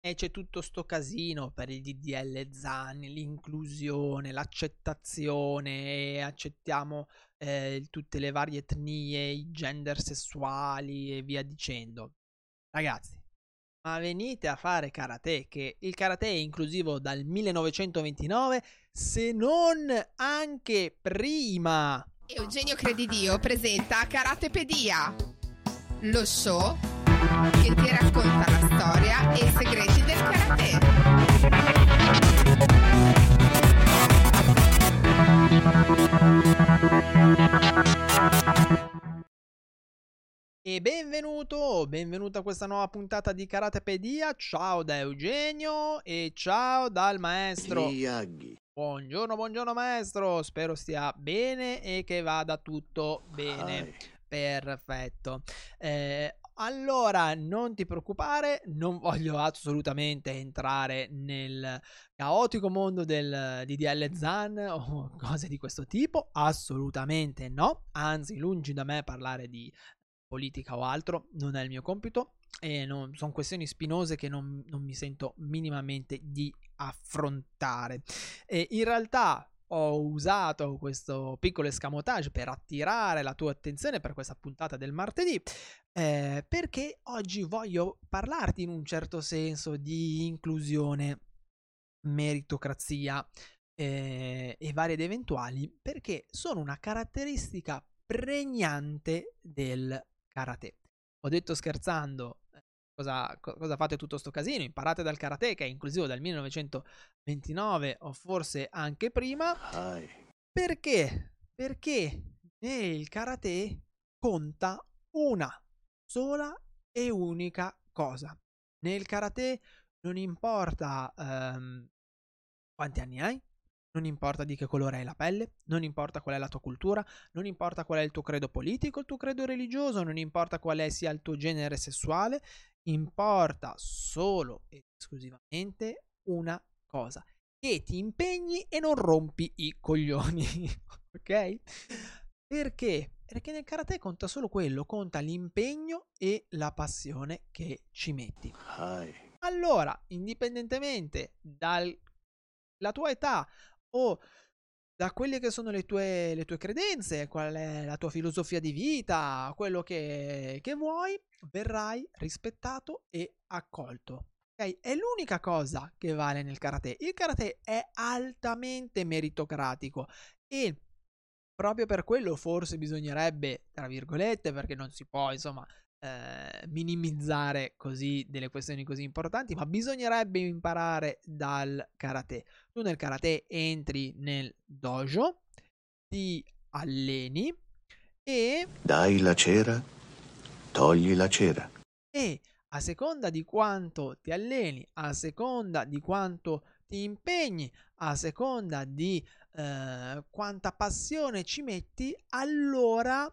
e c'è tutto sto casino per il DDL-Zan, l'inclusione, l'accettazione, accettiamo tutte le varie etnie, i gender sessuali e via dicendo. Ragazzi, ma venite a fare karate, che il karate è inclusivo dal 1929, se non anche prima. Eugenio Credidio presenta Karatepedia, lo show che ti racconta la storia e i segreti del karate. E benvenuto o benvenuta a questa nuova puntata di Karatepedia. Ciao da Eugenio e ciao dal maestro Chianghi. Buongiorno, buongiorno maestro, spero stia bene e che vada tutto bene. Hai. Perfetto. Allora, non ti preoccupare, non voglio assolutamente entrare nel caotico mondo del DDL-Zan o cose di questo tipo, assolutamente no, anzi lungi da me parlare di politica o altro, non è il mio compito e sono questioni spinose che non mi sento minimamente di affrontare. E in realtà ho usato questo piccolo escamotage per attirare la tua attenzione per questa puntata del martedì, perché oggi voglio parlarti in un certo senso di inclusione, meritocrazia e varie ed eventuali, perché sono una caratteristica pregnante del karate. Ho detto scherzando, cosa fate tutto sto casino? Imparate dal karate che è inclusivo dal 1929 o forse anche prima. Perché? Perché nel karate conta una sola e unica cosa. Nel karate non importa quanti anni hai, non importa di che colore è la pelle, non importa qual è la tua cultura, non importa qual è il tuo credo politico, il tuo credo religioso, non importa quale sia il tuo genere sessuale, importa solo ed esclusivamente una cosa, che ti impegni e non rompi i coglioni, ok? Perché? Perché nel karate conta solo quello, conta l'impegno e la passione che ci metti. Allora, indipendentemente dalla tua età o da quelle che sono le tue credenze, qual è la tua filosofia di vita, quello che vuoi, verrai rispettato e accolto. Okay? È l'unica cosa che vale nel karate. Il karate è altamente meritocratico e proprio per quello forse bisognerebbe, tra virgolette, perché non si può, insomma, minimizzare così delle questioni così importanti, ma bisognerebbe imparare dal karate. Tu nel karate entri nel dojo, ti alleni e dai la cera, togli la cera, e a seconda di quanto ti alleni, a seconda di quanto ti impegni, a seconda di quanta passione ci metti, allora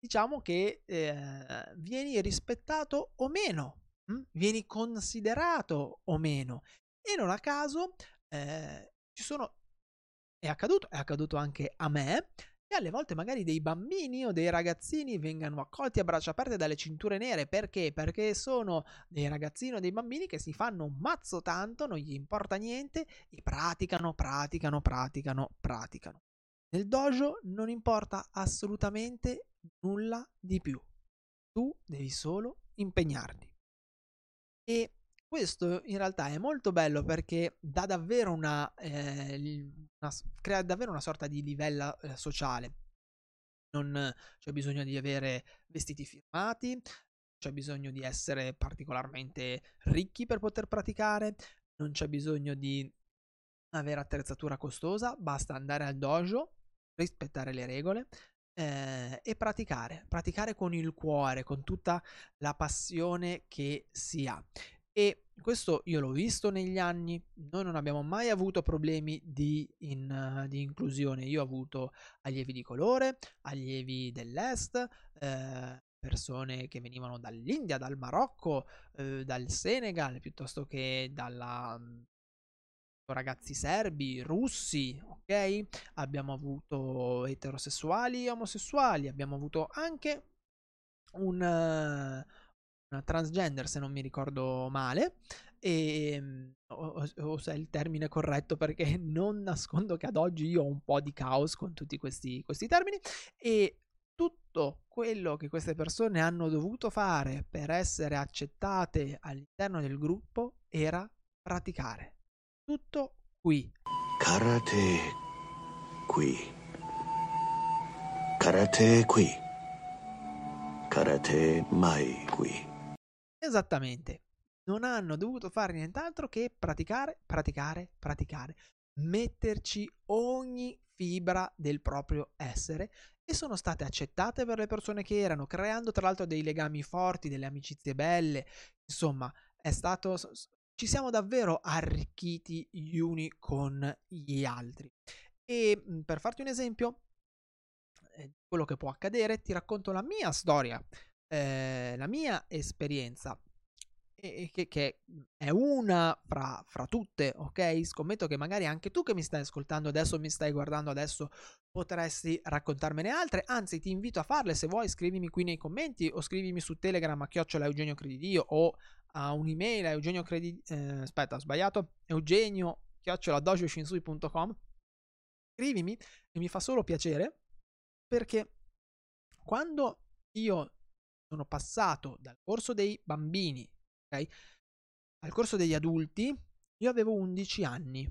diciamo che vieni rispettato o meno, vieni considerato o meno. E non a caso è accaduto anche a me, che alle volte magari dei bambini o dei ragazzini vengano accolti a braccia aperte dalle cinture nere. Perché? Perché sono dei ragazzini o dei bambini che si fanno un mazzo tanto, non gli importa niente e praticano. Nel dojo non importa assolutamente nulla di più, tu devi solo impegnarti. E questo in realtà è molto bello, perché dà davvero crea davvero una sorta di livella sociale. Non c'è bisogno di avere vestiti firmati, non c'è bisogno di essere particolarmente ricchi per poter praticare, non c'è bisogno di avere attrezzatura costosa, basta andare al dojo, rispettare le regole e praticare con il cuore, con tutta la passione che si ha. E questo io l'ho visto negli anni, noi non abbiamo mai avuto problemi di inclusione. Io ho avuto allievi di colore, allievi dell'est, persone che venivano dall'India, dal Marocco, dal Senegal, piuttosto che dalla ragazzi serbi, russi, ok? Abbiamo avuto eterosessuali, omosessuali, abbiamo avuto anche una transgender, se non mi ricordo male, e o se è il termine corretto, perché non nascondo che ad oggi io ho un po' di caos con tutti questi termini, e tutto quello che queste persone hanno dovuto fare per essere accettate all'interno del gruppo era praticare. Tutto qui. Karate qui. Karate qui. Karate mai qui. Esattamente. Non hanno dovuto fare nient'altro che praticare, praticare, praticare. Metterci ogni fibra del proprio essere, e sono state accettate per le persone che erano, creando tra l'altro dei legami forti, delle amicizie belle. Insomma, è stato, ci siamo davvero arricchiti gli uni con gli altri. E per farti un esempio, quello che può accadere, ti racconto la mia storia, la mia esperienza, che è una fra tutte, ok? Scommetto che magari anche tu che mi stai ascoltando adesso, mi stai guardando adesso, potresti raccontarmene altre. Anzi, ti invito a farle. Se vuoi, scrivimi qui nei commenti, o scrivimi su Telegram a @EugenioCredidio, o a un'email a Eugenio@dojoshinsui.com. Scrivimi, e mi fa solo piacere, perché quando io sono passato dal corso dei bambini, okay, al corso degli adulti, io avevo 11 anni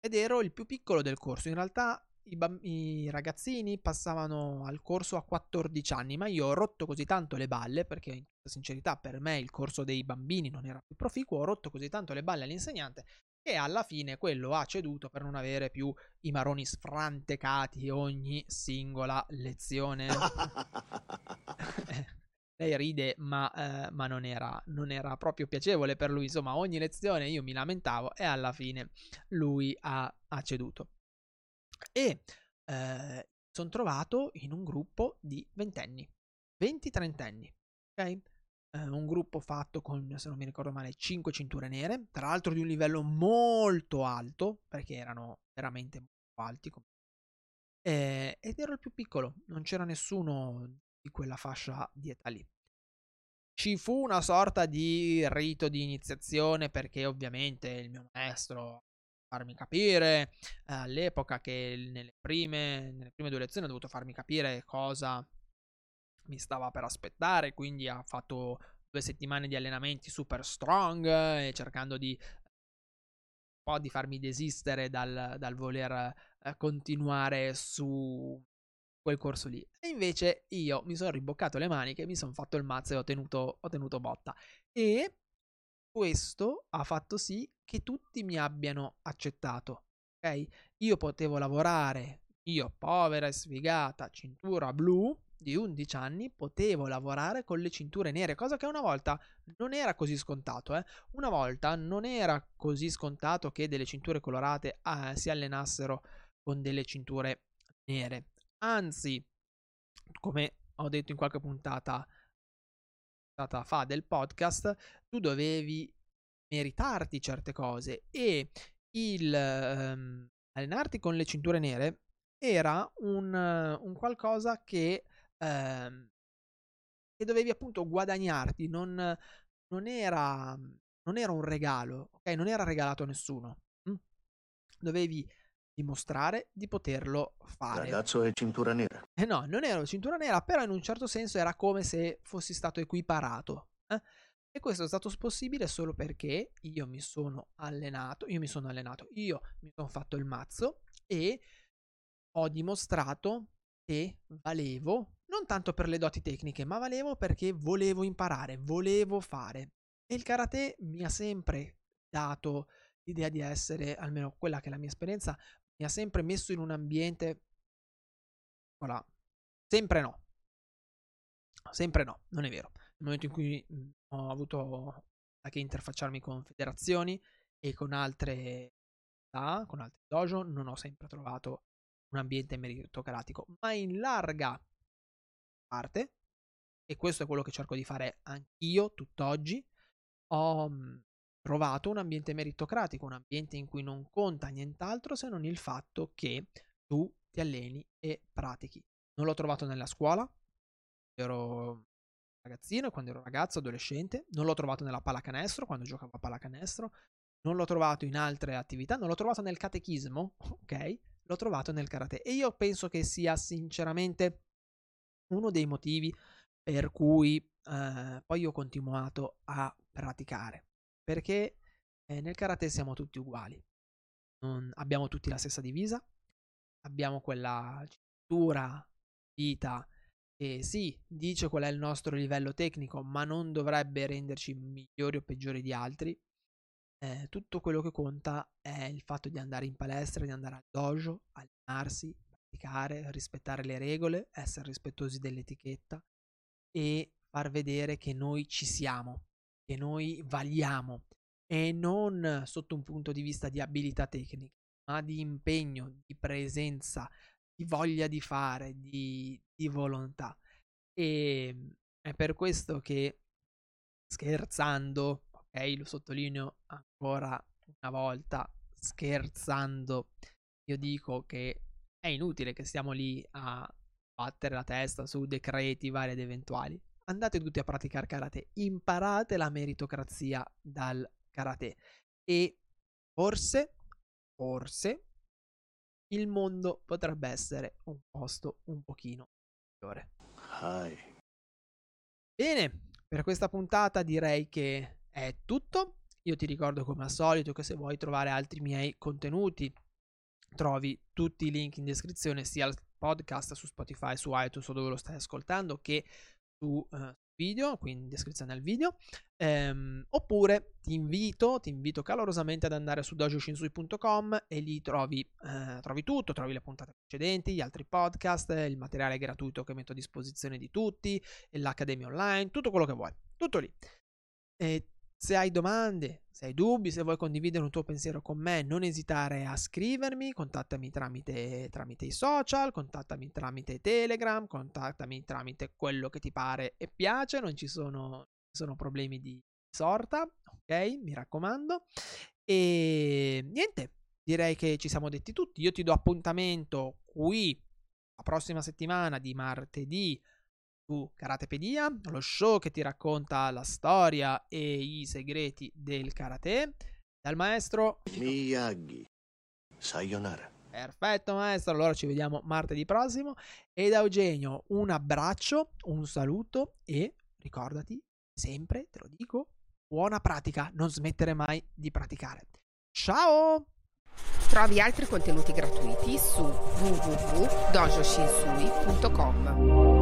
ed ero il più piccolo del corso. In realtà i ragazzini passavano al corso a 14 anni, ma io ho rotto così tanto le balle, perché in tutta sincerità per me il corso dei bambini non era più proficuo, ho rotto così tanto le balle all'insegnante che alla fine quello ha ceduto per non avere più i maroni sfrantecati ogni singola lezione. Lei ride, ma non era proprio piacevole per lui. Insomma, ogni lezione io mi lamentavo e alla fine lui ha ceduto. E sono trovato in un gruppo di ventenni, 20-30 anni, ok? Un gruppo fatto con, se non mi ricordo male, 5 cinture nere, tra l'altro di un livello molto alto, perché erano veramente molto alti. Ed ero il più piccolo, non c'era nessuno di quella fascia di età lì. Ci fu una sorta di rito di iniziazione, perché ovviamente il mio maestro, farmi capire all'epoca, che nelle prime 2 lezioni ho dovuto farmi capire cosa mi stava per aspettare, quindi ha fatto 2 settimane di allenamenti super strong, cercando di un po' di farmi desistere dal voler continuare su quel corso lì. E invece io mi sono riboccato le maniche, mi sono fatto il mazzo e ho tenuto botta, e questo ha fatto sì che tutti mi abbiano accettato, ok? Io potevo lavorare, io povera e sfigata cintura blu di 11 anni, potevo lavorare con le cinture nere, cosa che una volta non era così scontato, eh? Una volta non era così scontato che delle cinture colorate si allenassero con delle cinture nere. Anzi, come ho detto in qualche puntata fa del podcast, tu dovevi meritarti certe cose, e il allenarti con le cinture nere era un qualcosa che dovevi appunto guadagnarti, non era un regalo, ok? Non era regalato a nessuno. Dovevi dimostrare di poterlo fare. Ragazzo è cintura nera. No, non ero cintura nera, però in un certo senso era come se fossi stato equiparato. E questo è stato possibile solo perché io mi sono allenato, io mi sono fatto il mazzo e ho dimostrato che valevo, non tanto per le doti tecniche, ma valevo perché volevo imparare, volevo fare. E il karate mi ha sempre dato l'idea di essere, almeno quella che è la mia esperienza, mi ha sempre messo in un ambiente, voilà, sempre no, non è vero, nel momento in cui ho avuto che interfacciarmi con federazioni e con altre città, con altri dojo, non ho sempre trovato un ambiente meritocratico, ma in larga parte, e questo è quello che cerco di fare anch'io tutt'oggi, ho trovato un ambiente meritocratico, un ambiente in cui non conta nient'altro se non il fatto che tu ti alleni e pratichi. Non l'ho trovato nella scuola, ero ragazzino, quando ero ragazzo, adolescente, non l'ho trovato nella pallacanestro, quando giocavo a pallacanestro, non l'ho trovato in altre attività, non l'ho trovato nel catechismo, ok? L'ho trovato nel karate. E io penso che sia sinceramente uno dei motivi per cui poi ho continuato a praticare, perché nel karate siamo tutti uguali, abbiamo tutti la stessa divisa, abbiamo quella cintura, vita, che sì, dice qual è il nostro livello tecnico, ma non dovrebbe renderci migliori o peggiori di altri. Tutto quello che conta è il fatto di andare in palestra, di andare al dojo, allenarsi, praticare, rispettare le regole, essere rispettosi dell'etichetta e far vedere che noi ci siamo, che noi valiamo, e non sotto un punto di vista di abilità tecnica, ma di impegno, di presenza, di voglia di fare, di volontà. E è per questo che, scherzando, ok, lo sottolineo ancora una volta, scherzando, io dico che è inutile che stiamo lì a battere la testa su decreti vari ed eventuali. Andate tutti a praticare karate, imparate la meritocrazia dal karate e forse il mondo potrebbe essere un posto un pochino migliore. Hi. Bene, per questa puntata direi che è tutto. Io ti ricordo come al solito che se vuoi trovare altri miei contenuti trovi tutti i link in descrizione, sia al podcast su Spotify, su iTunes o dove lo stai ascoltando, che su video, quindi in descrizione al video, oppure ti invito calorosamente ad andare su dojoshinsui.com e lì trovi tutto, trovi le puntate precedenti, gli altri podcast, il materiale gratuito che metto a disposizione di tutti, l'accademia online, tutto quello che vuoi, tutto lì. E se hai domande, se hai dubbi, se vuoi condividere un tuo pensiero con me, non esitare a scrivermi, contattami tramite i social, contattami tramite Telegram, contattami tramite quello che ti pare e piace, non ci sono problemi di sorta, ok? Mi raccomando. E niente, direi che ci siamo detti tutti. Io ti do appuntamento qui la prossima settimana di martedì, Karatepedia, lo show che ti racconta la storia e i segreti del karate dal maestro Miyagi. Sayonara. Perfetto maestro, allora ci vediamo martedì prossimo, e da Eugenio un abbraccio, un saluto e ricordati sempre, te lo dico, buona pratica, non smettere mai di praticare. Ciao! Trovi altri contenuti gratuiti su www.dojoshinsui.com.